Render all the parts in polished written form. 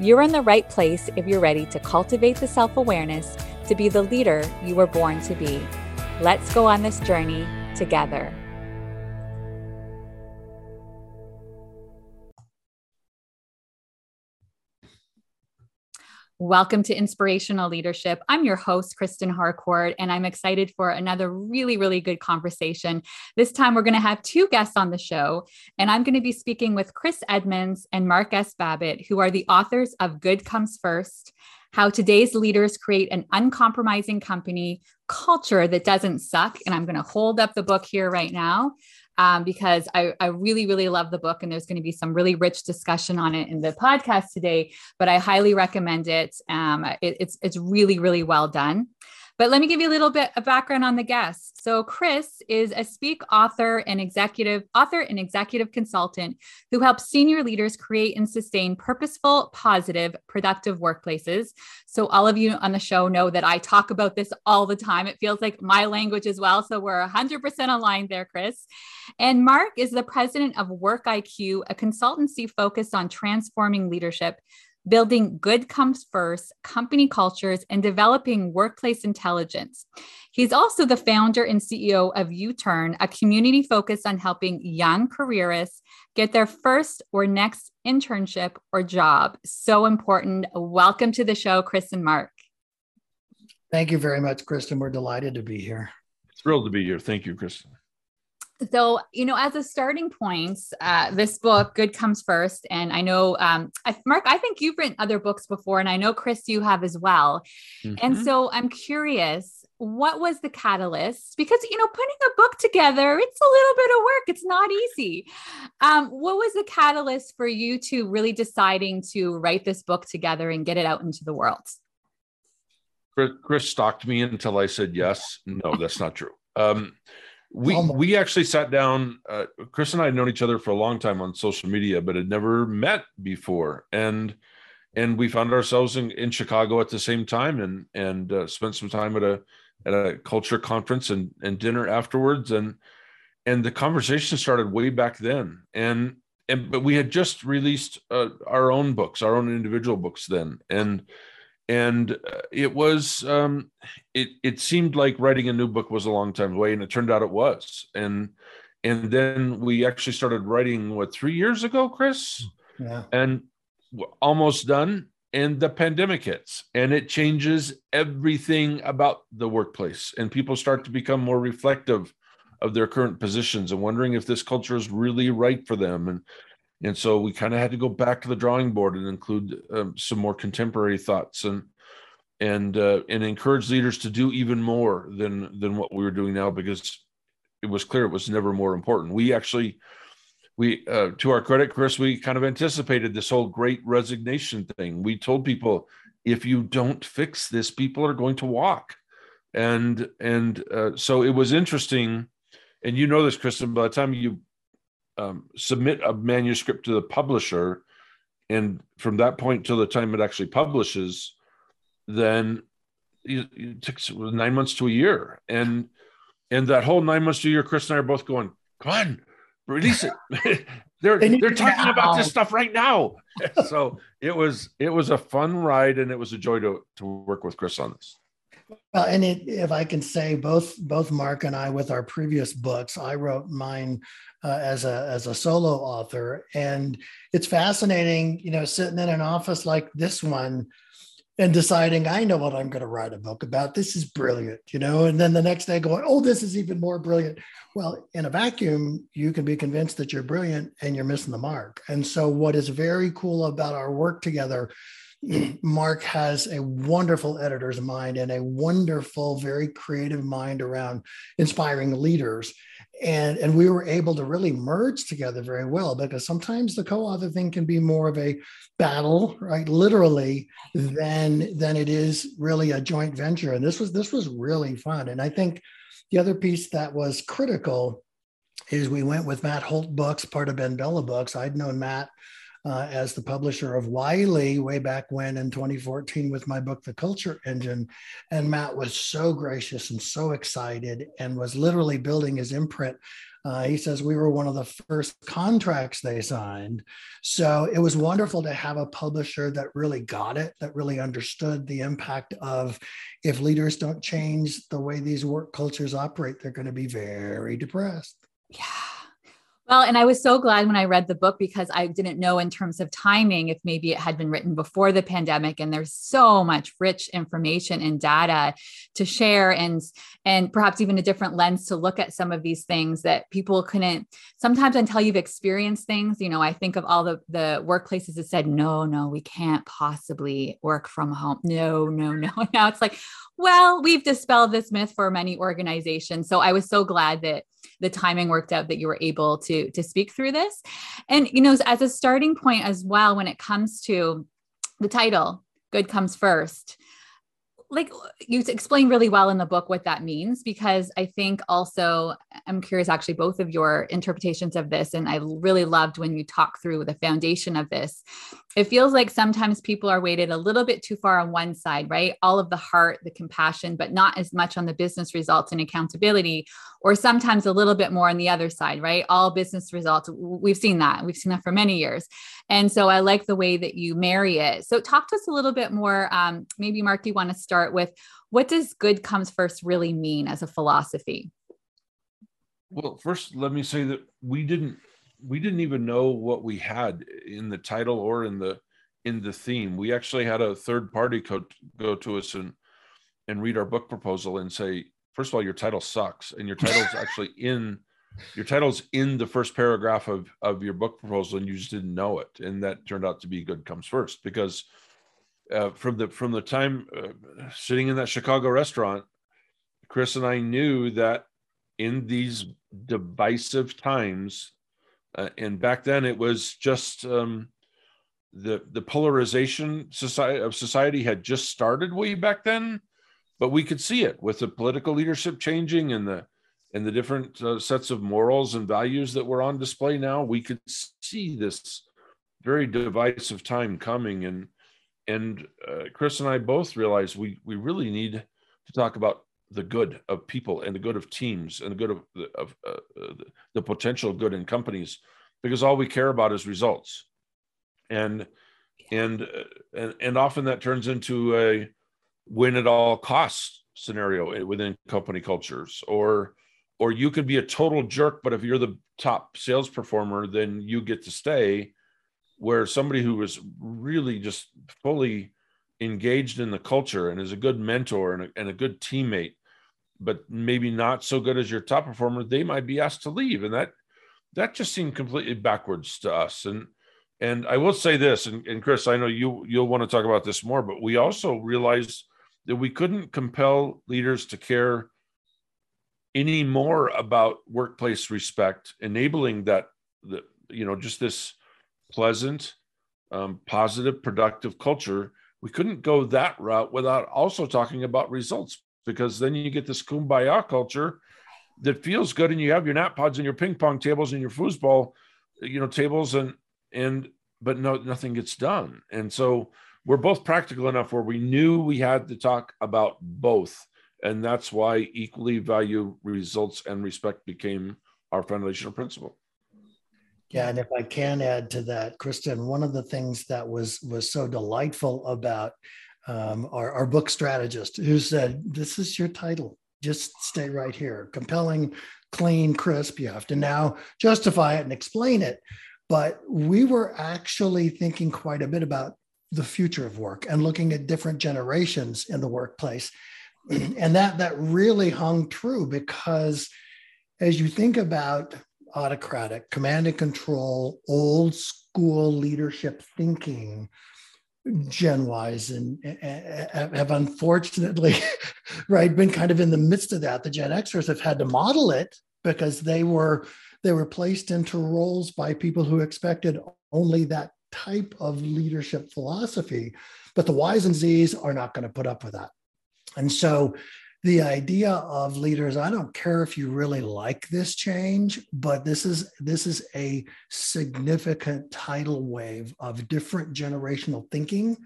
You're in the right place if you're ready to cultivate the self-awareness to be the leader you were born to be. Let's go on this journey together. Welcome to Inspirational Leadership. I'm your host, Kristen Harcourt, and I'm excited for another really, really good conversation. This time, we're going to have two guests on the show, and I'm going to be speaking with Chris Edmonds and Marcus Babbitt, who are the authors of Good Comes First: How Today's Leaders Create an Uncompromising Company Culture That Doesn't Suck. And I'm going to hold up the book here right now because I really, really love the book, and there's going to be some really rich discussion on it in the podcast today, but I highly recommend it. It's really, really well done. But let me give you a little bit of background on the guests. So Chris is a author and executive consultant who helps senior leaders create and sustain purposeful, positive, productive workplaces. So all of you on the show know that I talk about this all the time. It feels like my language as well. So we're 100% aligned there, Chris. And Mark is the president of Work IQ, a consultancy focused on transforming leadership, building Good Comes First company cultures, and developing workplace intelligence. He's also the founder and CEO of U-Turn, a community focused on helping young careerists get their first or next internship or job. So important. Welcome to the show, Chris and Mark. Thank you very much, Kristen. We're delighted to be here. Thrilled to be here. Thank you, Kristen. So, as a starting point, this book, Good Comes First, and I know, Mark, I think you've written other books before, and I know, Chris, you have as well. Mm-hmm. And so I'm curious, what was the catalyst? Because, putting a book together, it's a little bit of work. It's not easy. What was the catalyst for you to really deciding to write this book together and get it out into the world? Chris stalked me until I said, yes, no, that's not true. We actually sat down, Chris and I had known each other for a long time on social media, but had never met before. And we found ourselves in Chicago at the same time and spent some time at a culture conference and dinner afterwards. And the conversation started way back then. But we had just released our own books, our own individual books then. And it was, it seemed like writing a new book was a long time away, and it turned out it was. And then we actually started writing, 3 years ago, Chris? Yeah. And we're almost done, and the pandemic hits, and it changes everything about the workplace, and people start to become more reflective of their current positions and wondering if this culture is really right for them. And so we kind of had to go back to the drawing board and include some more contemporary thoughts and encourage leaders to do even more than what we were doing now, because it was clear it was never more important. We to our credit, Chris, we kind of anticipated this whole great resignation thing. We told people, if you don't fix this, people are going to walk. And so it was interesting. And you know this, Kristen, by the time you submit a manuscript to the publisher, and from that point till the time it actually publishes, then it took 9 months to a year, and that whole 9 months to a year, Chris and I are both going, "Come on, release it!" they're talking about this stuff right now. So it was a fun ride, and it was a joy to work with Chris on this. Well, and if I can say, both Mark and I, with our previous books, I wrote mine as a solo author, and it's fascinating, sitting in an office like this one and deciding, I know what I'm going to write a book about. This is brilliant, and then the next day going, oh, this is even more brilliant. Well, in a vacuum, you can be convinced that you're brilliant and you're missing the mark. And so what is very cool about our work together, Mark has a wonderful editor's mind and a wonderful, very creative mind around inspiring leaders. And we were able to really merge together very well, because sometimes the co-author thing can be more of a battle, right? Literally, than it is really a joint venture. And this was really fun. And I think the other piece that was critical is we went with Matt Holt Books, part of Ben Bella Books. I'd known Matt as the publisher of Wiley way back when in 2014 with my book, The Culture Engine. And Matt was so gracious and so excited and was literally building his imprint. He says we were one of the first contracts they signed. So it was wonderful to have a publisher that really got it, that really understood the impact of, if leaders don't change the way these work cultures operate, they're going to be very depressed. Yeah. Well, and I was so glad when I read the book, because I didn't know in terms of timing if maybe it had been written before the pandemic, and there's so much rich information and data to share, and perhaps even a different lens to look at some of these things that people couldn't sometimes until you've experienced things. You know, I think of all the workplaces that said, no, we can't possibly work from home. No. Now it's like, well, we've dispelled this myth for many organizations. So I was so glad that the timing worked out, that you were able to speak through this. And, you know, as a starting point as well, when it comes to the title, Good Comes First, like you explained really well in the book what that means, because I think also, I'm curious, actually, both of your interpretations of this. And I really loved when you talk through the foundation of this. It feels like sometimes people are weighted a little bit too far on one side, right? All of the heart, the compassion, but not as much on the business results and accountability, or sometimes a little bit more on the other side, right? All business results. We've seen that. We've seen that for many years. And so I like the way that you marry it. So talk to us a little bit more. Maybe Mark, you want to start with, what does Good Comes First really mean as a philosophy? Well, first, let me say that we didn't even know what we had in the title or in the theme. We actually had a third party go to us and read our book proposal and say, first of all, your title sucks, and your title's actually in the first paragraph of your book proposal, and you just didn't know it. And that turned out to be Good Comes First, because from the time sitting in that Chicago restaurant, Chris and I knew that in these divisive times, and back then it was just the polarization of society had just started way back then, but we could see it with the political leadership changing and the different sets of morals and values that were on display now. We could see this very divisive time coming, and Chris and I both realized we really need to talk about the good of people and the good of teams and the good of the potential good in companies, because all we care about is results, and often that turns into a win at all costs scenario within company cultures, or you could be a total jerk, but if you're the top sales performer, then you get to stay. Where somebody who was really just fully engaged in the culture and is a good mentor and a good teammate, but maybe not so good as your top performer, they might be asked to leave. And that just seemed completely backwards to us. And I will say this, and Chris, I know you'll want to talk about this more, but we also realized that we couldn't compel leaders to care any more about workplace respect, enabling just this pleasant, positive, productive culture. We couldn't go that route without also talking about results, because then you get this kumbaya culture that feels good, and you have your nap pods and your ping pong tables and your foosball, tables, but no, nothing gets done. And so we're both practical enough where we knew we had to talk about both, and that's why equally value results and respect became our foundational principle. Yeah, and if I can add to that, Kristen, one of the things that was so delightful about our book strategist, who said, "This is your title. Just stay right here. Compelling, clean, crisp. You have to now justify it and explain it." But we were actually thinking quite a bit about the future of work and looking at different generations in the workplace, and that really hung true, because as you think about autocratic, command and control, old school leadership thinking, Gen Ys and have unfortunately, right, been kind of in the midst of that. The Gen Xers have had to model it, because they were placed into roles by people who expected only that type of leadership philosophy. But the Y's and Z's are not going to put up with that. And so the idea of leaders, I don't care if you really like this change, but this is a significant tidal wave of different generational thinking.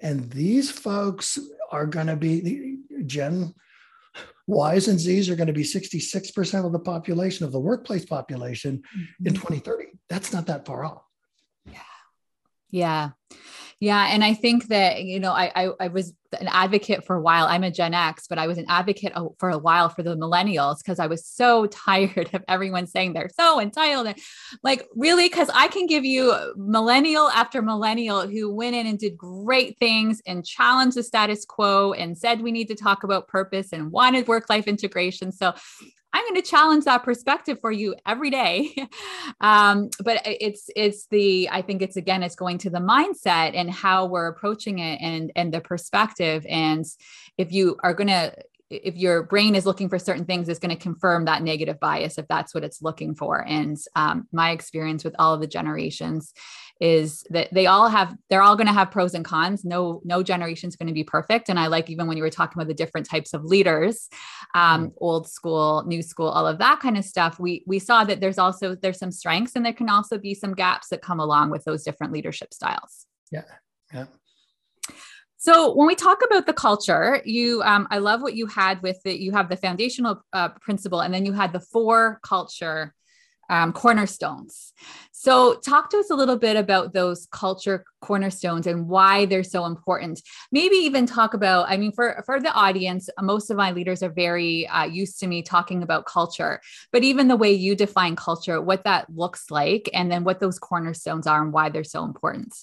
And these folks are going to be, Gen Y's and Z's are going to be 66% of the population, of the workplace population, mm-hmm. in 2030. That's not that far off. Yeah. Yeah. And I think that, you know, I was an advocate for a while. I'm a Gen X, but I was an advocate for a while for the millennials because I was so tired of everyone saying they're so entitled. And like, really, because I can give you millennial after millennial who went in and did great things and challenged the status quo and said, we need to talk about purpose and wanted work-life integration. So I'm going to challenge that perspective for you every day. But it's going to the mindset and how we're approaching it and the perspective. And if your brain is looking for certain things, it's going to confirm that negative bias, if that's what it's looking for. And my experience with all of the generations is that they're all going to have pros and cons. No generation is going to be perfect. And I like, even when you were talking about the different types of leaders, old school, new school, all of that kind of stuff, we saw that there's some strengths and there can also be some gaps that come along with those different leadership styles. Yeah. Yeah. So when we talk about the culture, I love what you had with it. You have the foundational principle, and then you had the four culture cornerstones. So talk to us a little bit about those culture cornerstones and why they're so important. Maybe even talk about, I mean, for the audience, most of my leaders are very used to me talking about culture, but even the way you define culture, what that looks like, and then what those cornerstones are and why they're so important.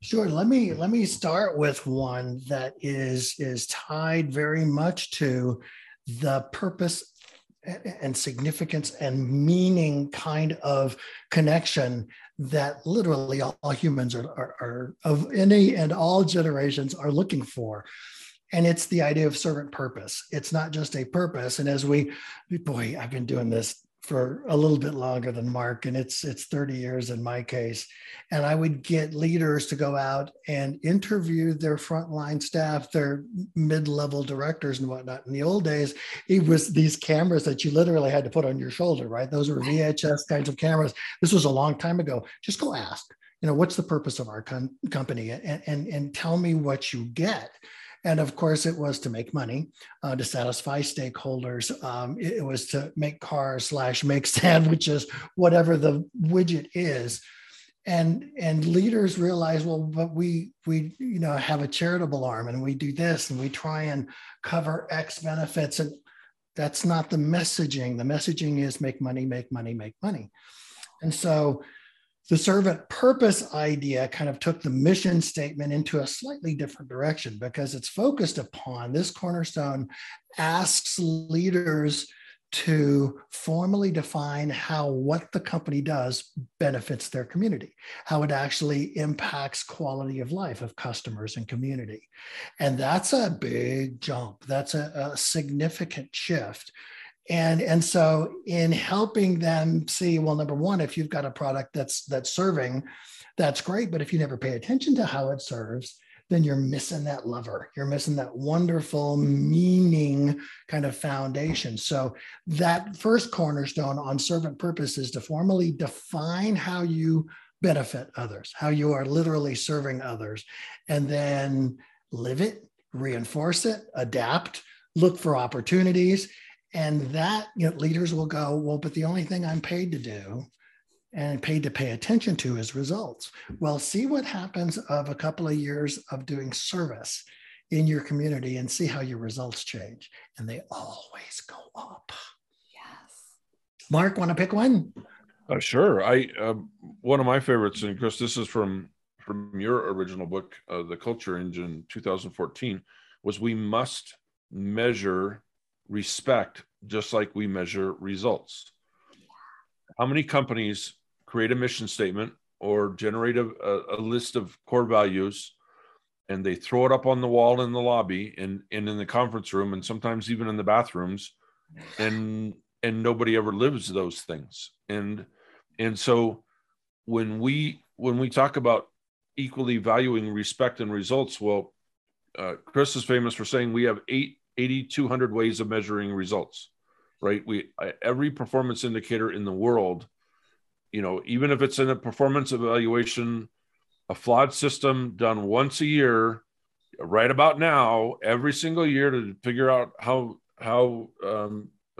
Sure. Let me start with one that is tied very much to the purpose and significance and meaning kind of connection that literally all humans are of any and all generations are looking for. And it's the idea of servant purpose. It's not just a purpose. And I've been doing this for a little bit longer than Mark, and it's 30 years in my case. And I would get leaders to go out and interview their frontline staff, their mid-level directors and whatnot. In the old days, it was these cameras that you literally had to put on your shoulder, right? Those were VHS kinds of cameras. This was a long time ago. Just go ask, what's the purpose of our company? And tell me what you get. And of course, it was to make money, to satisfy stakeholders. It was to make cars / make sandwiches, whatever the widget is. And leaders realize, well, but we have a charitable arm, and we do this, and we try and cover X benefits. And that's not the messaging. The messaging is make money, make money, make money. And so the servant purpose idea kind of took the mission statement into a slightly different direction, because it's focused upon, this cornerstone asks leaders to formally define how what the company does benefits their community, how it actually impacts quality of life of customers and community. And that's a big jump. That's a significant shift. And so in helping them see, well, number one, if you've got a product that's serving, that's great. But if you never pay attention to how it serves, then you're missing that lever. You're missing that wonderful meaning kind of foundation. So that first cornerstone on servant purpose is to formally define how you benefit others, how you are literally serving others, and then live it, reinforce it, adapt, look for opportunities. And that, leaders will go, well, but the only thing I'm paid to do and paid to pay attention to is results. Well, see what happens of a couple of years of doing service in your community and see how your results change. And they always go up. Yes. Mark, want to pick one? Sure. One of my favorites, and Chris, this is from your original book, The Culture Engine, 2014, was we must measure respect, just like we measure results. How many companies create a mission statement or generate a list of core values, and they throw it up on the wall in the lobby and in the conference room, and sometimes even in the bathrooms, and and nobody ever lives those things. And so when we talk about equally valuing respect and results, well, Chris is famous for saying we have 8,200 ways of measuring results, right? Every performance indicator in the world, you know, even if it's in a performance evaluation, a flawed system done once a year, right about now, every single year to figure out how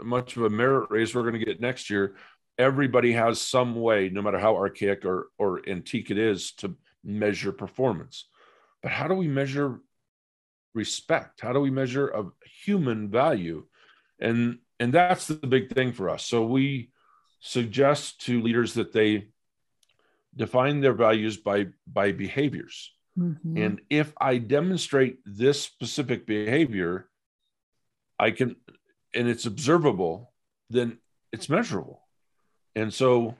much of a merit raise we're going to get next year. Everybody has some way, no matter how archaic or antique it is, to measure performance. But how do we measure respect? How do we measure a human value? And that's the big thing for us. So we suggest to leaders that they define their values by behaviors. Mm-hmm. And if I demonstrate this specific behavior, I can, and it's observable, then it's measurable. And so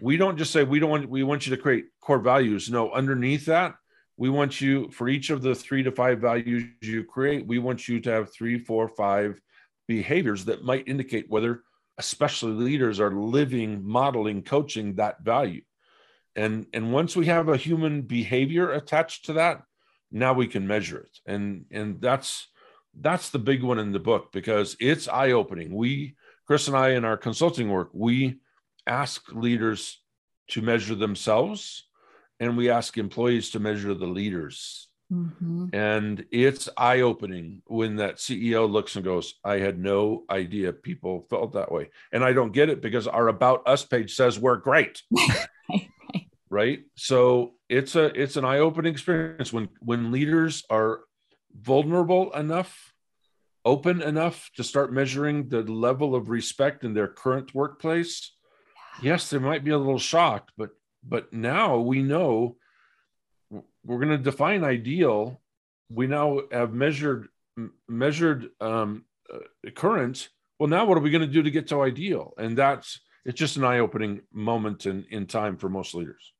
we don't just say, we want you to create core values. No, underneath that, we want you, for each of the 3 to 5 values you create, we want you to have 3, 4, 5 behaviors that might indicate whether, especially leaders, are living, modeling, coaching that value. And once we have a human behavior attached to that, now we can measure it. And that's the big one in the book, because it's eye-opening. Chris and I, in our consulting work, we ask leaders to measure themselves, and we ask employees to measure the leaders. Mm-hmm. And it's eye-opening when that CEO looks and goes, I had no idea people felt that way. And I don't get it, because our About Us page says we're great. Right? So it's an eye-opening experience when leaders are vulnerable enough, open enough to start measuring the level of respect in their current workplace. Yeah. Yes, there might be a little shock, but now we know we're going to define ideal. We now have measured current. Well, now what are we going to do to get to ideal? And it's just an eye-opening moment in time for most leaders.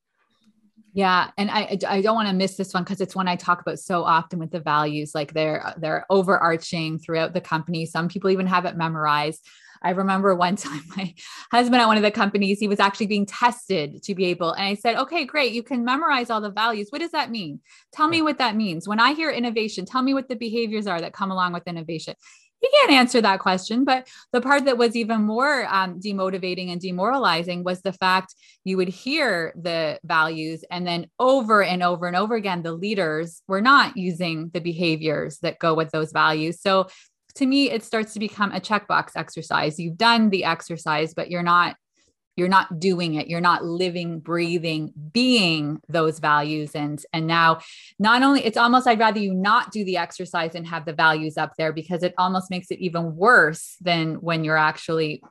Yeah. And I don't want to miss this one, because it's one I talk about so often with the values, like they're overarching throughout the company. Some people even have it memorized. I remember one time my husband at one of the companies, he was actually being tested to be able, and I said, okay, great. You can memorize all the values. What does that mean? Tell me what that means. When I hear innovation, tell me what the behaviors are that come along with innovation. He can't answer that question. But the part that was even more demotivating and demoralizing was the fact you would hear the values, and then over and over and over again, the leaders were not using the behaviors that go with those values. So to me, it starts to become a checkbox exercise. You've done the exercise, but you're not doing it. You're not living, breathing, being those values. And now not only, it's almost, I'd rather you not do the exercise and have the values up there, because it almost makes it even worse than when you're actually,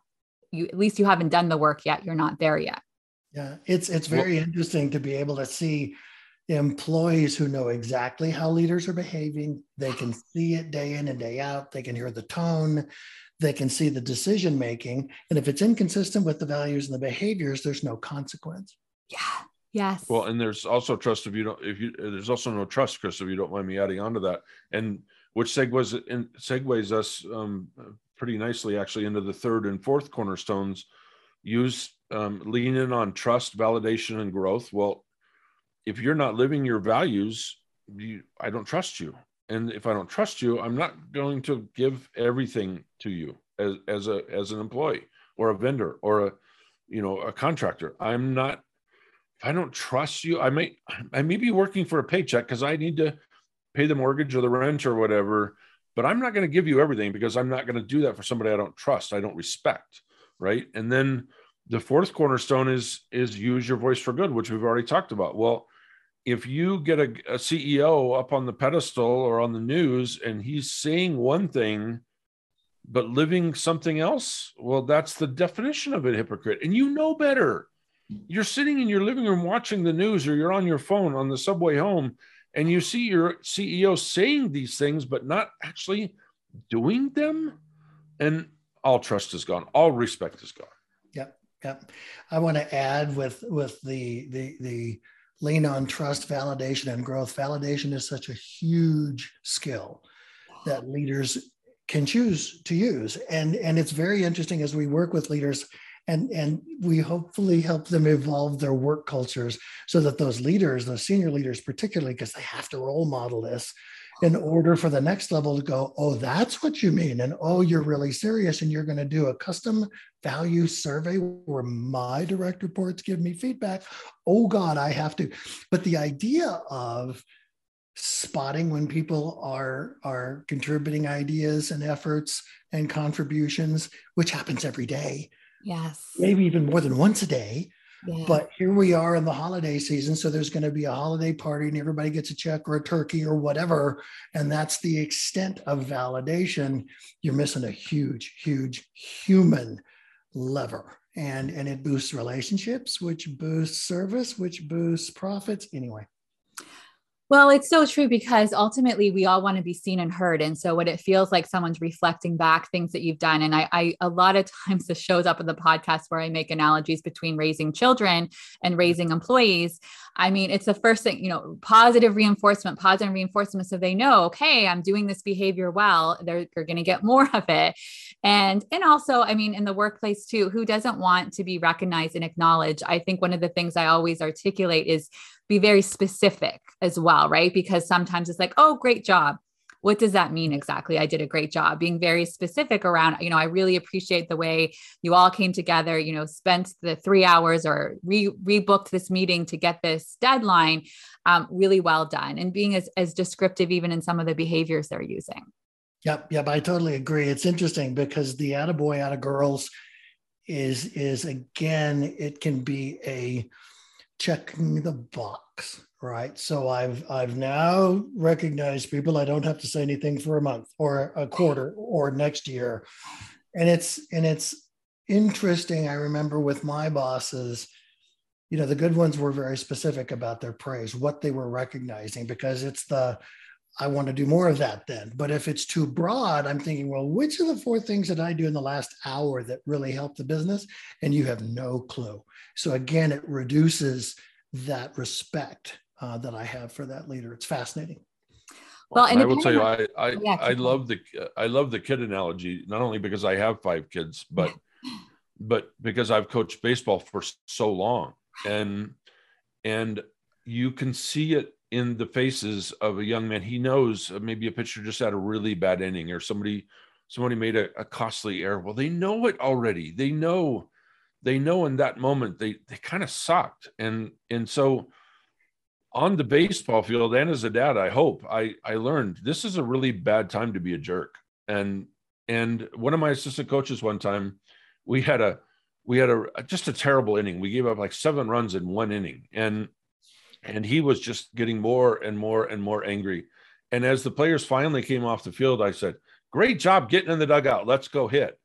at least you haven't done the work yet. You're not there yet. Yeah. It's very interesting to be able to see employees who know exactly how leaders are behaving. They can see it day in and day out. They can hear the tone. They can see the decision making. And if it's inconsistent with the values and the behaviors, there's no consequence. Yeah. Yes. Well, and there's also trust there's also no trust, Chris, if you don't mind me adding on to that. And which segues us pretty nicely actually into the third and fourth cornerstones. Lean in on trust, validation, and growth. Well, if you're not living your values, I don't trust you. And if I don't trust you, I'm not going to give everything to you as an employee or a vendor or a contractor. I'm not. If I don't trust you, I may be working for a paycheck because I need to pay the mortgage or the rent or whatever. But I'm not going to give you everything, because I'm not going to do that for somebody I don't trust, I don't respect, right? And then the fourth cornerstone is use your voice for good, which we've already talked about. Well, if you get a CEO up on the pedestal or on the news and he's saying one thing, but living something else, well, that's the definition of a hypocrite. And you know better. You're sitting in your living room watching the news, or you're on your phone on the subway home, and you see your CEO saying these things, but not actually doing them. And all trust is gone. All respect is gone. Yep. Yep. I want to add with the lean on trust, validation, and growth. Validation is such a huge skill that leaders can choose to use. And it's very interesting as we work with leaders and we hopefully help them evolve their work cultures so that those leaders, those senior leaders particularly, because they have to role model this in order for the next level to go, oh, that's what you mean. And oh, you're really serious. And you're going to do a custom value survey where my direct reports give me feedback. Oh God, I have to. But the idea of spotting when people are contributing ideas and efforts and contributions, which happens every day. Yes. Maybe even more than once a day. Yeah. But here we are in the holiday season. So there's going to be a holiday party and everybody gets a check or a turkey or whatever. And that's the extent of validation. You're missing a huge, huge human lever. And it boosts relationships, which boosts service, which boosts profits. Anyway. Well, it's so true because ultimately we all want to be seen and heard. And so what it feels like someone's reflecting back things that you've done. And I a lot of times this shows up in the podcast where I make analogies between raising children and raising employees. I mean, it's the first thing, you know, positive reinforcement. So they know, okay, I'm doing this behavior well, they're going to get more of it. And also, I mean, in the workplace too, who doesn't want to be recognized and acknowledged? I think one of the things I always articulate is be very specific as well, right? Because sometimes it's like, oh, great job. What does that mean exactly? I did a great job. Being very specific around, you know, I really appreciate the way you all came together, you know, spent the 3 hours or rebooked this meeting to get this deadline. Really well done. And being as descriptive, even in some of the behaviors they're using. Yep. I totally agree. It's interesting because the attaboy, attagirls is again, it can be a checking the box, right? So I've now recognized people. I don't have to say anything for a month or a quarter or next year. And it's interesting. I remember with my bosses, you know, the good ones were very specific about their praise, what they were recognizing, because it's the, I want to do more of that then. But if it's too broad, I'm thinking, well, which of the 4 things that I do in the last hour that really helped the business? And you have no clue. So again, it reduces that respect that I have for that leader. It's fascinating. Well, and I will tell you, I love the kid analogy, not only because I have 5 kids, but because I've coached baseball for so long, and you can see it in the faces of a young man. He knows maybe a pitcher just had a really bad inning or somebody made a costly error. Well, they know it already. They know in that moment, they kind of sucked. And so on the baseball field and as a dad, I hope I learned this is a really bad time to be a jerk. And one of my assistant coaches one time, we had a just a terrible inning. We gave up like 7 runs in 1 inning. And he was just getting more and more and more angry. And as the players finally came off the field, I said, great job getting in the dugout. Let's go hit.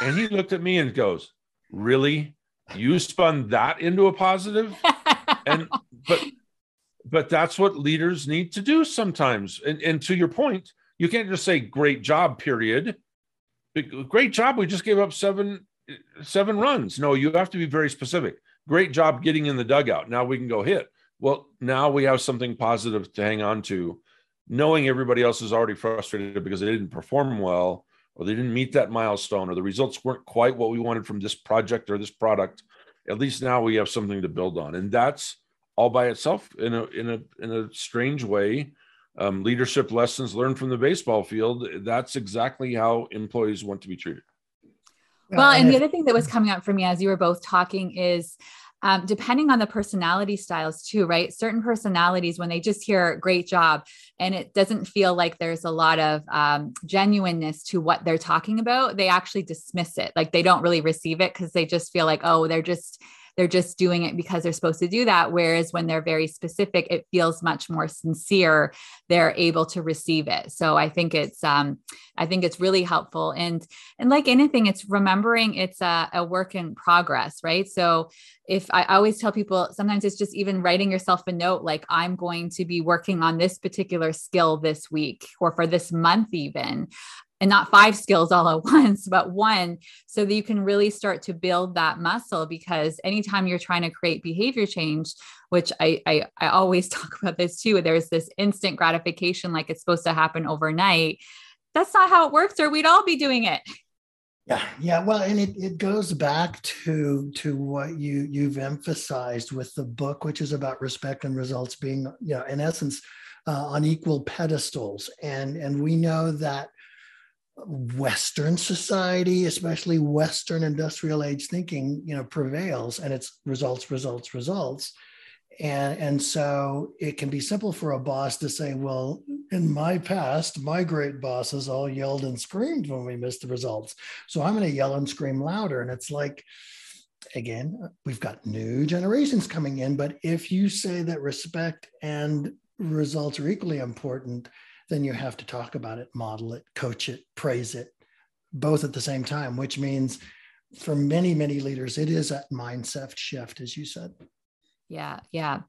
And he looked at me and goes, really? You spun that into a positive? But that's what leaders need to do sometimes. And to your point, you can't just say great job, period. Great job. We just gave up seven runs. No, you have to be very specific. Great job getting in the dugout. Now we can go hit. Well, now we have something positive to hang on to, knowing everybody else is already frustrated because they didn't perform well, or they didn't meet that milestone, or the results weren't quite what we wanted from this project or this product. At least now we have something to build on. And that's all by itself in a strange way. Leadership lessons learned from the baseball field. That's exactly how employees want to be treated. Well, and the other thing that was coming up for me as you were both talking is, depending on the personality styles too, right? Certain personalities, when they just hear great job and it doesn't feel like there's a lot of genuineness to what they're talking about, they actually dismiss it. Like they don't really receive it because they just feel like, oh, they're just doing it because they're supposed to do that. Whereas when they're very specific, it feels much more sincere. They're able to receive it. So I think it's really helpful. And like anything, it's remembering it's a work in progress, right? So if I always tell people, sometimes it's just even writing yourself a note, like I'm going to be working on this particular skill this week or for this month even, and not 5 skills all at once, but 1, so that you can really start to build that muscle. Because anytime you're trying to create behavior change, which I always talk about this too, there's this instant gratification, like it's supposed to happen overnight. That's not how it works, or we'd all be doing it. Yeah. Well, and it goes back to what you've emphasized with the book, which is about respect and results being, in essence, on equal pedestals. And we know that Western society, especially Western industrial age thinking, prevails, and it's results. And so it can be simple for a boss to say, well, in my past, my great bosses all yelled and screamed when we missed the results. So I'm going to yell and scream louder. And it's like, again, we've got new generations coming in. But if you say that respect and results are equally important, then you have to talk about it, model it, coach it, praise it, both at the same time, which means for many, many leaders, it is that mindset shift, as you said. Yeah.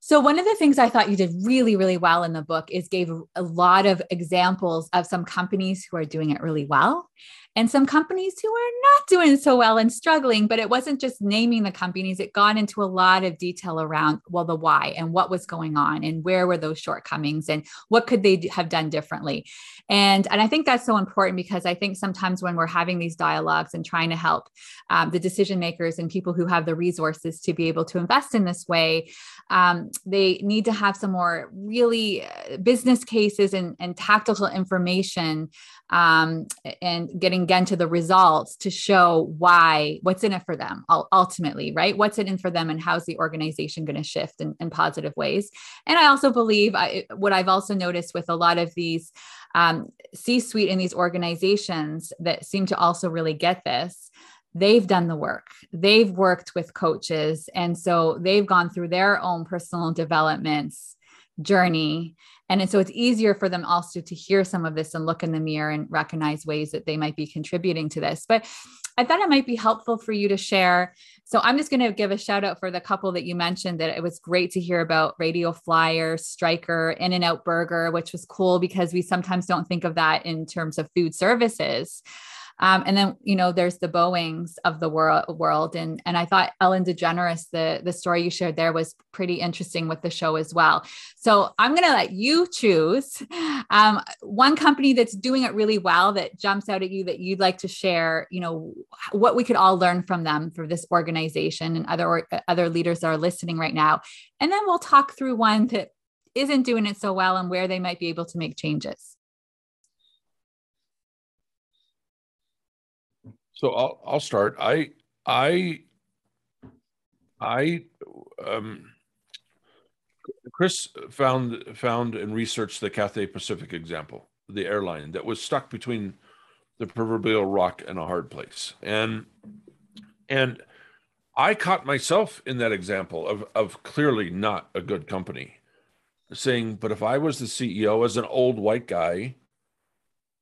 So one of the things I thought you did really, really well in the book is gave a lot of examples of some companies who are doing it really well and some companies who are not doing so well and struggling, but it wasn't just naming the companies. It got into a lot of detail around, the why and what was going on and where were those shortcomings and what could they have done differently. And I think that's so important, because I think sometimes when we're having these dialogues and trying to help the decision makers and people who have the resources to be able to invest in this way, they need to have some more really business cases and tactical information and getting again to the results to show why, what's in it for them ultimately, right? What's in it for them and how's the organization going to shift in positive ways? And I also believe what I've also noticed with a lot of these C-suite in these organizations that seem to also really get this, they've done the work. They've worked with coaches. And so they've gone through their own personal developments journey. And so it's easier for them also to hear some of this and look in the mirror and recognize ways that they might be contributing to this. But I thought it might be helpful for you to share. So I'm just going to give a shout out for the couple that you mentioned that it was great to hear about: Radio Flyer, Stryker, In-N-Out Burger, which was cool because we sometimes don't think of that in terms of food services. And then, there's the Boeings of the world. And I thought Ellen DeGeneres, the story you shared there was pretty interesting with the show as well. So I'm going to let you choose one company that's doing it really well that jumps out at you that you'd like to share, what we could all learn from them for this organization and other leaders that are listening right now. And then we'll talk through one that isn't doing it so well and where they might be able to make changes. So I'll start. Chris found and researched the Cathay Pacific example, the airline that was stuck between the proverbial rock and a hard place. And I caught myself in that example of clearly not a good company, saying, but if I was the CEO as an old white guy,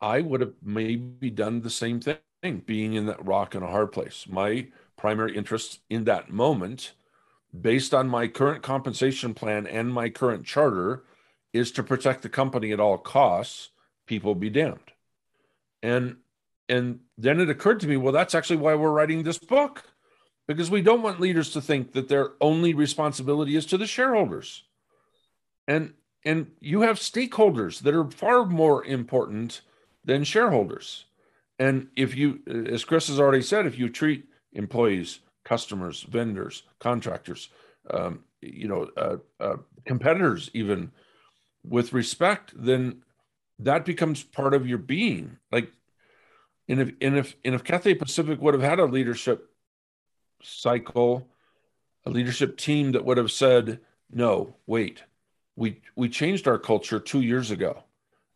I would have maybe done the same thing. Being in that rock and a hard place. My primary interest in that moment, based on my current compensation plan and my current charter, is to protect the company at all costs. People be damned. And then it occurred to me, well, that's actually why we're writing this book, because we don't want leaders to think that their only responsibility is to the shareholders. And you have stakeholders that are far more important than shareholders. And if you, as Chris has already said, if you treat employees, customers, vendors, contractors, competitors even with respect, then that becomes part of your being. Like, and if Cathay Pacific would have had a leadership cycle, a leadership team that would have said, no, wait, we changed our culture 2 years ago.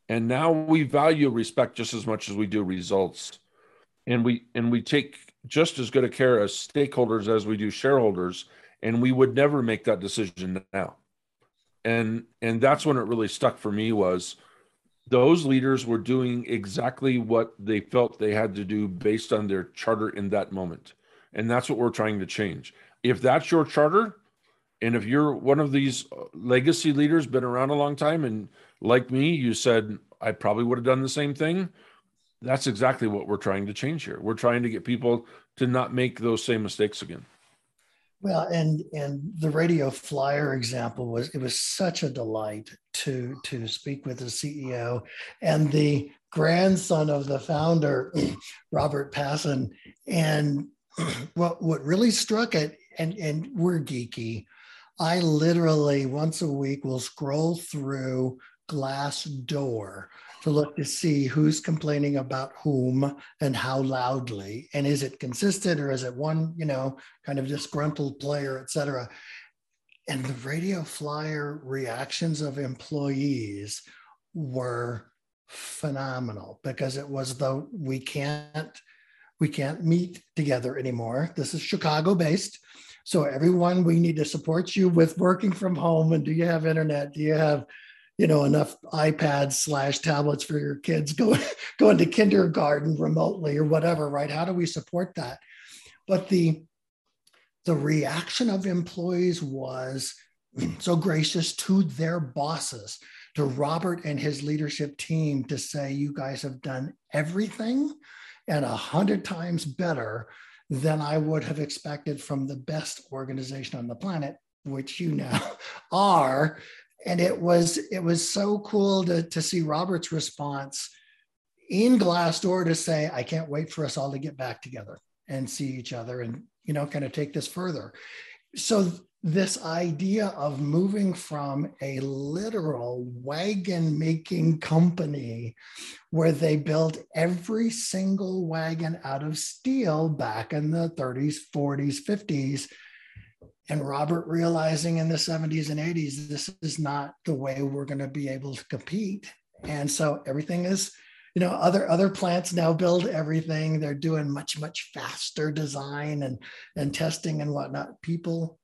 And now we value respect just as much as we do results. And we take just as good a care as stakeholders as we do shareholders. And we would never make that decision now. And that's when it really stuck for me, was those leaders were doing exactly what they felt they had to do based on their charter in that moment. And that's what we're trying to change. If that's your charter, and if you're one of these legacy leaders, been around a long time, and like me, you said, I probably would have done the same thing. That's exactly what we're trying to change here. We're trying to get people to not make those same mistakes again. Well, and the Radio Flyer example was, it was such a delight to speak with the CEO, and the grandson of the founder, Robert Passen. And what really struck it, and we're geeky, I literally once a week will scroll through Glassdoor to look to see who's complaining about whom and how loudly, and is it consistent or is it one, you know, kind of disgruntled player, et cetera. And the Radio Flyer reactions of employees were phenomenal, because it was the, we can't meet together anymore. This is Chicago based. So everyone, we need to support you with working from home. And do you have internet? Do you have, you know, enough iPads/tablets for your kids going to kindergarten remotely or whatever, right? How do we support that? But the reaction of employees was so gracious to their bosses, to Robert and his leadership team, to say, you guys have done everything and 100 times better than I would have expected from the best organization on the planet, which you now are. And it was so cool to see Robert's response in Glassdoor to say, I can't wait for us all to get back together and see each other and, you know, kind of take this further. So this idea of moving from a literal wagon-making company where they built every single wagon out of steel back in the 30s, 40s, 50s, and Robert realizing in the 70s and 80s, this is not the way we're going to be able to compete. And so everything is, you know, other plants now build everything. They're doing much, much faster design and testing and whatnot. People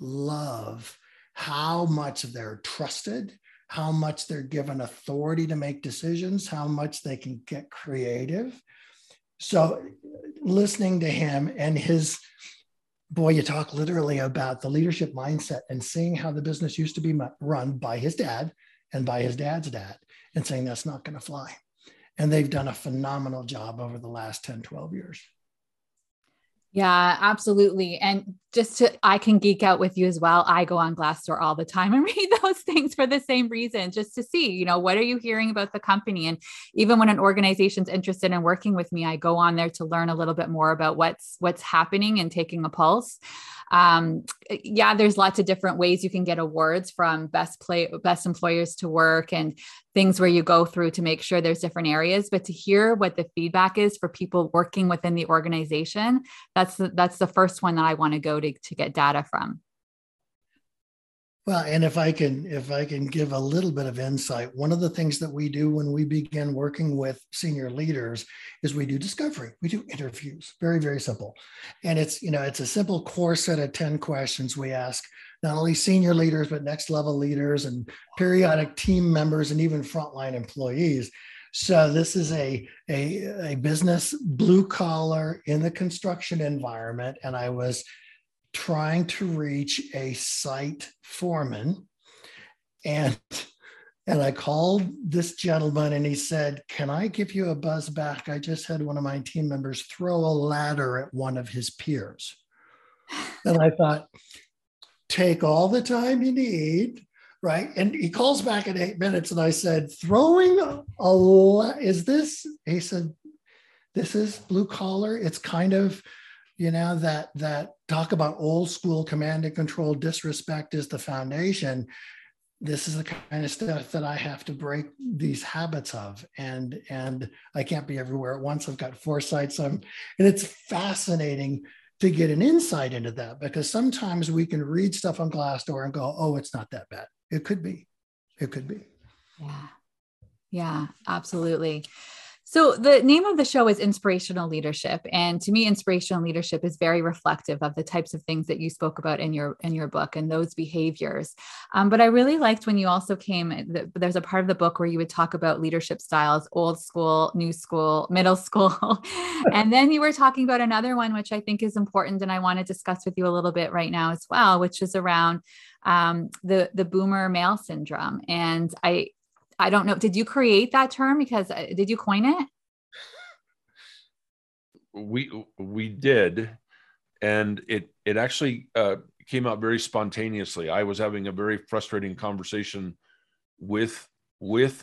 love how much they're trusted, how much they're given authority to make decisions, how much they can get creative. So listening to him and his, boy, you talk literally about the leadership mindset and seeing how the business used to be run by his dad and by his dad's dad and saying that's not going to fly. And they've done a phenomenal job over the last 10, 12 years. Yeah, absolutely. And I can geek out with you as well. I go on Glassdoor all the time and read those things for the same reason, just to see, you know, what are you hearing about the company? And even when an organization's interested in working with me, I go on there to learn a little bit more about what's happening and taking a pulse. Yeah, there's lots of different ways you can get awards, from best employers to work and things where you go through to make sure there's different areas, but to hear what the feedback is for people working within the organization, that's the first one that I want to go to get data from. Well, and if I can give a little bit of insight, one of the things that we do when we begin working with senior leaders is we do discovery. We do interviews, very, very simple. And it's, you know, it's a simple core set of 10 questions we ask, not only senior leaders, but next level leaders and periodic team members and even frontline employees. So this is a business, blue collar in the construction environment. And I was trying to reach a site foreman. And I called this gentleman and he said, can I give you a buzz back? I just had one of my team members throw a ladder at one of his peers. And I thought, take all the time you need, right? And he calls back in 8 minutes and I said, is this? He said, this is blue collar. It's kind of, you know, that talk about old school command and control, disrespect is the foundation. This is the kind of stuff that I have to break these habits of. And I can't be everywhere at once. I've got four sites. And it's fascinating to get an insight into that, because sometimes we can read stuff on Glassdoor and go, oh, it's not that bad. It could be. It could be. Yeah. Yeah, absolutely. So the name of the show is Inspirational Leadership. And to me, inspirational leadership is very reflective of the types of things that you spoke about in your book and those behaviors. But I really liked when you also there's a part of the book where you would talk about leadership styles, old school, new school, middle school. And then you were talking about another one, which I think is important. And I want to discuss with you a little bit right now as well, which is around the boomer male syndrome. And I don't know. Did you create that term? Because did you coin it? We did, and it actually came out very spontaneously. I was having a very frustrating conversation with white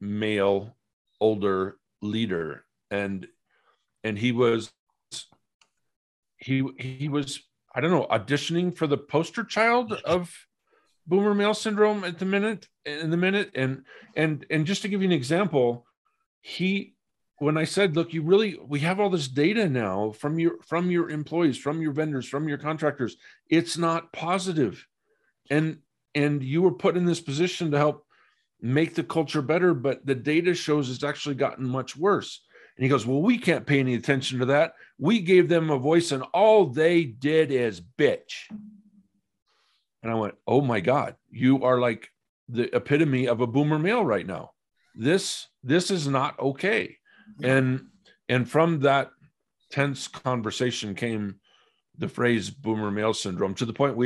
male, older leader, and he was I don't know, auditioning for the poster child of boomer male syndrome at the minute. And just to give you an example, when I said, look, we have all this data now from your employees, from your vendors, from your contractors. It's not positive. And you were put in this position to help make the culture better, but the data shows it's actually gotten much worse. And he goes, well, we can't pay any attention to that. We gave them a voice and all they did is bitch. And I went, oh my God, you are like the epitome of a boomer male right now. This is not okay. And from that tense conversation came the phrase boomer male syndrome, to the point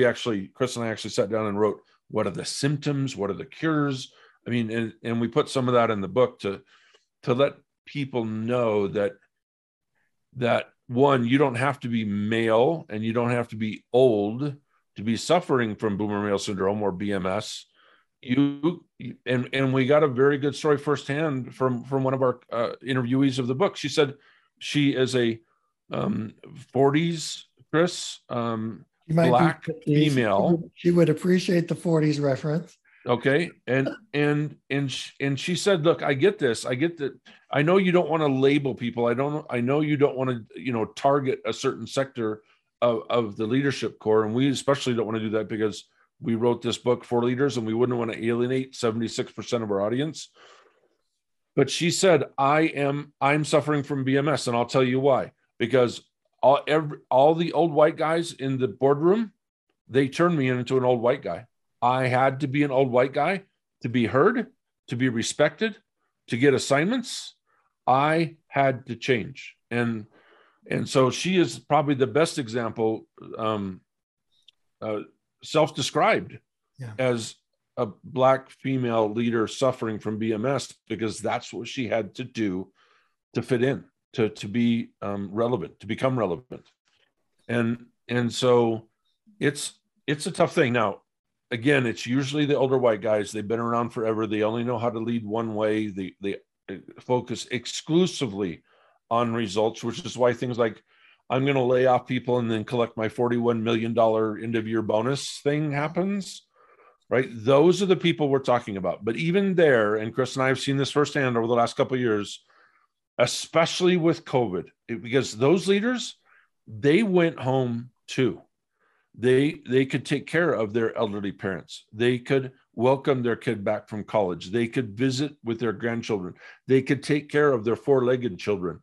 Chris and I actually sat down and wrote, what are the symptoms? What are the cures? I mean, and we put some of that in the book to let people know that one, you don't have to be male and you don't have to be old to be suffering from boomer male syndrome or BMS. And we got a very good story firsthand from one of our interviewees of the book. She said she is a 40s, Chris, Black female. She would appreciate the 40s reference. Okay, and she said, "Look, I get this. I get that. I know you don't want to label people. I know you don't want to, target a certain sector of the leadership core, and we especially don't want to do that because." We wrote this book for leaders and we wouldn't want to alienate 76% of our audience. But she said, I'm suffering from BMS. And I'll tell you why, because all the old white guys in the boardroom, they turned me into an old white guy. I had to be an old white guy to be heard, to be respected, to get assignments. I had to change. And so she is probably the best example, self-described as a Black female leader suffering from BMS, because that's what she had to do to fit in, to be relevant, to become relevant. And so it's a tough thing. Now, again, it's usually the older white guys. They've been around forever. They only know how to lead one way. They focus exclusively on results, which is why things like, I'm going to lay off people and then collect my $41 million end of year bonus thing happens, right? Those are the people we're talking about. But even there, and Chris and I have seen this firsthand over the last couple of years, especially with COVID, because those leaders, they went home too. They could take care of their elderly parents. They could welcome their kid back from college. They could visit with their grandchildren. They could take care of their four-legged children.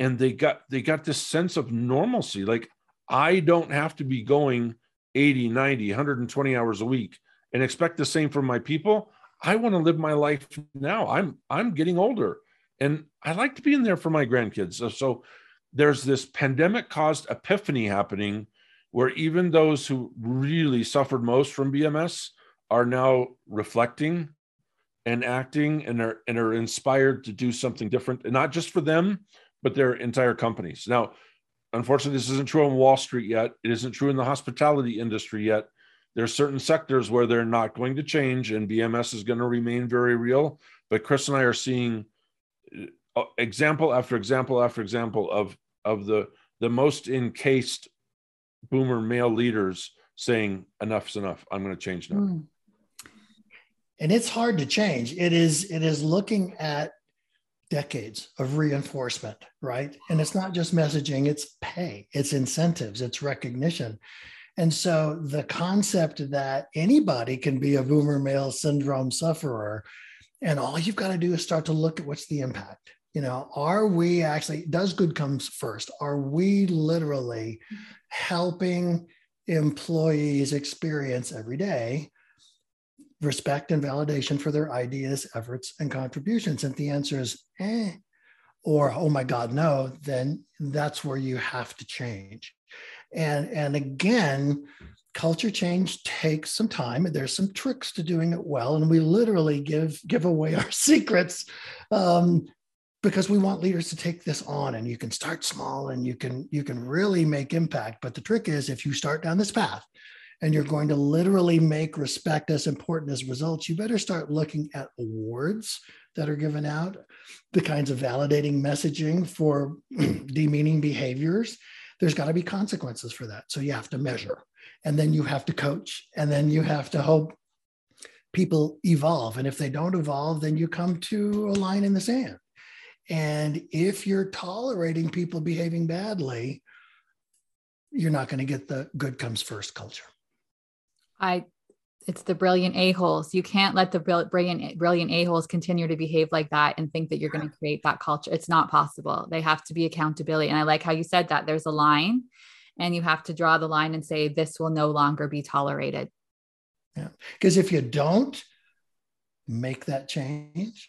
And they got this sense of normalcy. Like, I don't have to be going 80, 90, 120 hours a week and expect the same from my people. I want to live my life now. I'm getting older and I like to be in there for my grandkids. So there's this pandemic caused epiphany happening where even those who really suffered most from BMS are now reflecting and acting and are inspired to do something different, and not just for them, but their entire companies. Now, unfortunately, this isn't true on Wall Street yet. It isn't true in the hospitality industry yet. There are certain sectors where they're not going to change, and BMS is going to remain very real. But Chris and I are seeing example after example after example of the most encased boomer male leaders saying, enough's enough, I'm going to change now. And it's hard to change. It is looking at decades of reinforcement, right? And it's not just messaging, it's pay, it's incentives, it's recognition. And so the concept that anybody can be a boomer male syndrome sufferer, and all you've got to do is start to look at what's the impact. Are we actually, does good comes first? Are we literally helping employees experience every day respect and validation for their ideas, efforts, and contributions? And the answer is, or, oh my God, no, then that's where you have to change. And again, culture change takes some time. There's some tricks to doing it well. And we literally give away our secrets because we want leaders to take this on, and you can start small and you can really make impact. But the trick is, if you start down this path and you're going to literally make respect as important as results, you better start looking at awards that are given out, the kinds of validating messaging for demeaning behaviors. There's got to be consequences for that. So you have to measure, and then you have to coach, and then you have to hope people evolve. And if they don't evolve, then you come to a line in the sand. And if you're tolerating people behaving badly, you're not going to get the good comes first culture. It's the brilliant a-holes. You can't let the brilliant a-holes continue to behave like that and think that you're going to create that culture. It's not possible. They have to be accountability. And I like how you said that there's a line and you have to draw the line and say, this will no longer be tolerated. Yeah. Because if you don't make that change,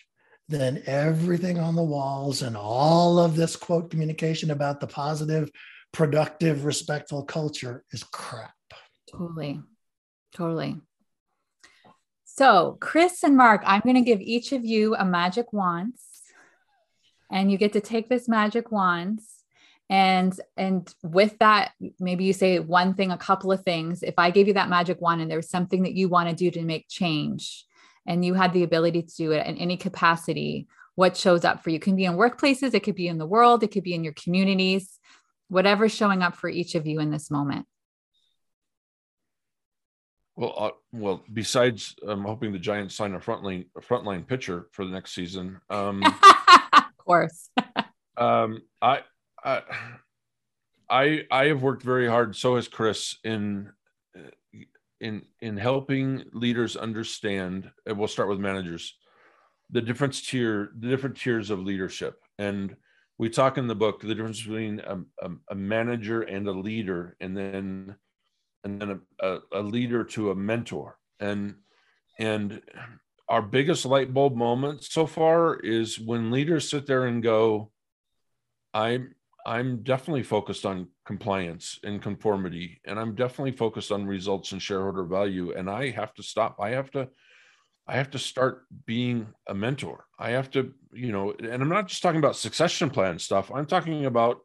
then everything on the walls and all of this quote communication about the positive, productive, respectful culture is crap. Totally. So Chris and Mark, I'm going to give each of you a magic wand, and you get to take this magic wand. And with that, maybe you say one thing, a couple of things. If I gave you that magic wand and there was something that you want to do to make change and you had the ability to do it in any capacity, what shows up for you? It can be in workplaces. It could be in the world. It could be in your communities, whatever's showing up for each of you in this moment. Well, besides hoping the Giants sign a frontline pitcher for the next season. Of course. I have worked very hard. So has Chris in helping leaders understand, and we'll start with managers, the different tiers of leadership. And we talk in the book, the difference between a manager and a leader, and then a leader to a mentor. And our biggest light bulb moment so far is when leaders sit there and go, I'm definitely focused on compliance and conformity, and I'm definitely focused on results and shareholder value. And I have to stop. I have to start being a mentor. I have to, and I'm not just talking about succession plan stuff. I'm talking about,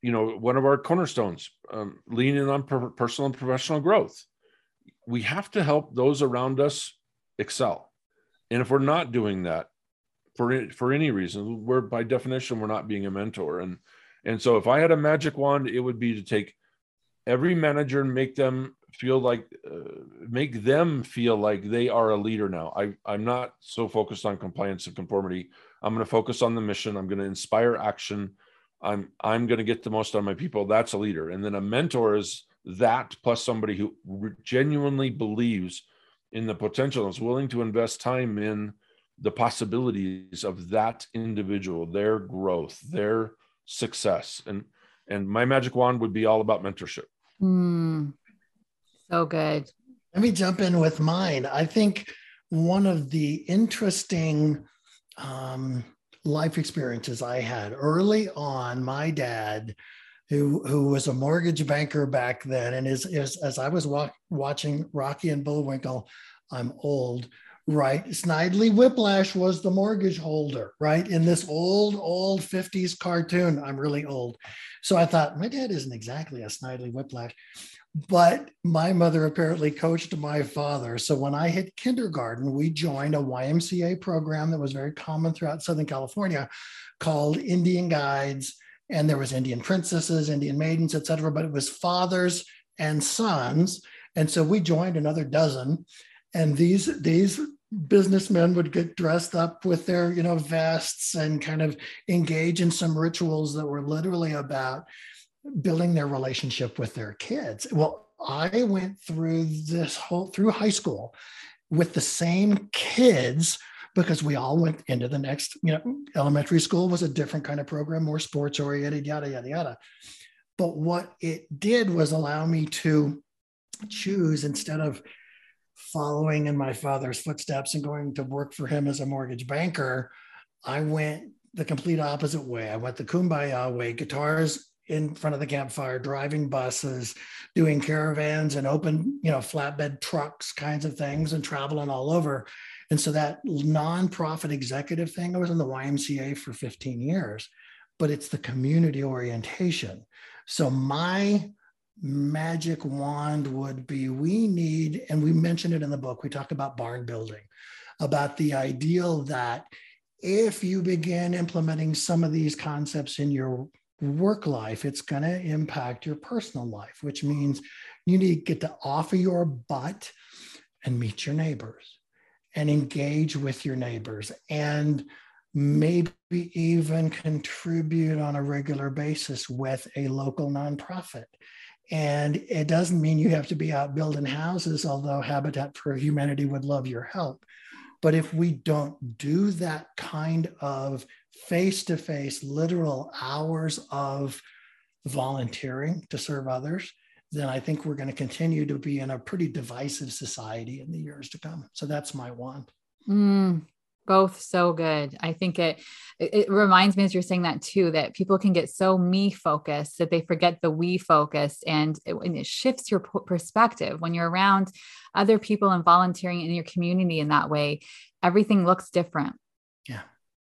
one of our cornerstones, leaning on personal and professional growth. We have to help those around us excel. And if we're not doing that, for any reason, by definition, we're not being a mentor. And so if I had a magic wand, it would be to take every manager and make them feel like they are a leader now. I'm not so focused on compliance and conformity. I'm going to focus on the mission. I'm going to inspire action. I'm going to get the most out of my people. That's a leader. And then a mentor is that plus somebody who genuinely believes in the potential and is willing to invest time in the possibilities of that individual, their growth, their success. And my magic wand would be all about mentorship. So good. Let me jump in with mine. I think one of the interesting life experiences I had early on, my dad, who was a mortgage banker back then, and as I was watching Rocky and Bullwinkle, I'm old, right? Snidely Whiplash was the mortgage holder, right? In this old 50s cartoon. I'm really old. So I thought, my dad isn't exactly a Snidely Whiplash, but my mother apparently coached my father. So when I hit kindergarten, we joined a YMCA program that was very common throughout Southern California called Indian Guides. And there was Indian princesses, Indian maidens, et cetera, but it was fathers and sons. And so we joined another dozen, and these businessmen would get dressed up with their, vests and kind of engage in some rituals that were literally about building their relationship with their kids. Well, I went through through high school with the same kids, because we all went into the next, elementary school was a different kind of program, more sports oriented, yada, yada, yada. But what it did was allow me to choose, instead of following in my father's footsteps and going to work for him as a mortgage banker, I went the complete opposite way. I went the kumbaya way, guitars in front of the campfire, driving buses, doing caravans and open, flatbed trucks kinds of things, and traveling all over. And so that nonprofit executive thing, I was in the YMCA for 15 years, but it's the community orientation. So my magic wand would be, we need, and we mention it in the book, we talk about barn building, about the ideal that if you begin implementing some of these concepts in your work life, it's going to impact your personal life, which means you need to get to off of your butt and meet your neighbors and engage with your neighbors and maybe even contribute on a regular basis with a local nonprofit. And it doesn't mean you have to be out building houses, although Habitat for Humanity would love your help. But if we don't do that kind of face-to-face, literal hours of volunteering to serve others, then I think we're going to continue to be in a pretty divisive society in the years to come. So that's my want. Both so good. I think it reminds me, as you're saying that too, that people can get so me focused that they forget the we focus, and it shifts your perspective when you're around other people and volunteering in your community in that way. Everything looks different. Yeah.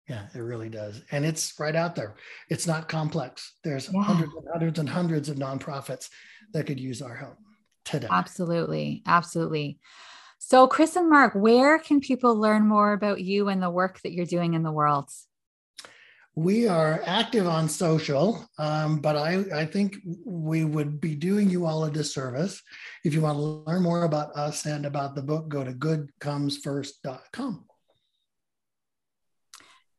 Yeah, it really does. And it's right out there. It's not complex. There's hundreds and hundreds of nonprofits that could use our help today. Absolutely. Absolutely. So Chris and Mark, where can people learn more about you and the work that you're doing in the world? We are active on social, but I think we would be doing you all a disservice. If you want to learn more about us and about the book, go to goodcomesfirst.com.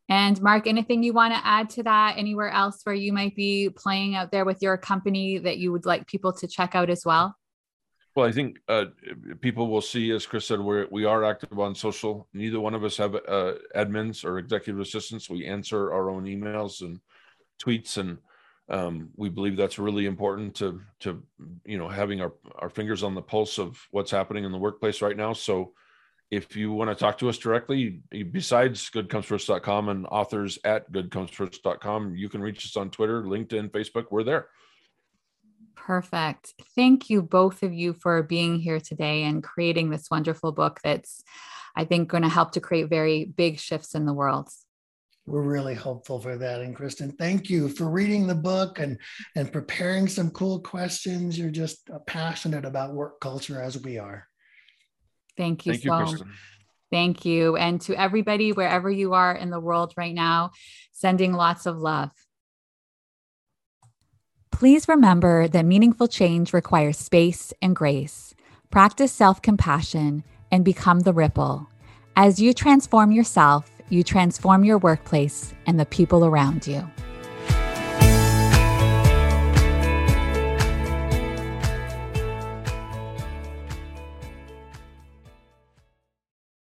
And Mark, anything you want to add to that? Anywhere else where you might be playing out there with your company that you would like people to check out as well? Well, I think people will see, as Chris said, we are active on social. Neither one of us have admins or executive assistants. We answer our own emails and tweets, and we believe that's really important to having our fingers on the pulse of what's happening in the workplace right now. So if you want to talk to us directly, besides goodcomesfirst.com and authors at goodcomesfirst.com, you can reach us on Twitter, LinkedIn, Facebook. We're there. Perfect. Thank you, both of you, for being here today and creating this wonderful book that's, I think, going to help to create very big shifts in the world. We're really hopeful for that. And Kristen, thank you for reading the book and preparing some cool questions. You're just passionate about work culture, as we are. Thank you, Kristen. Thank you. And to everybody, wherever you are in the world right now, sending lots of love. Please remember that meaningful change requires space and grace. Practice self-compassion and become the ripple. As you transform yourself, you transform your workplace and the people around you.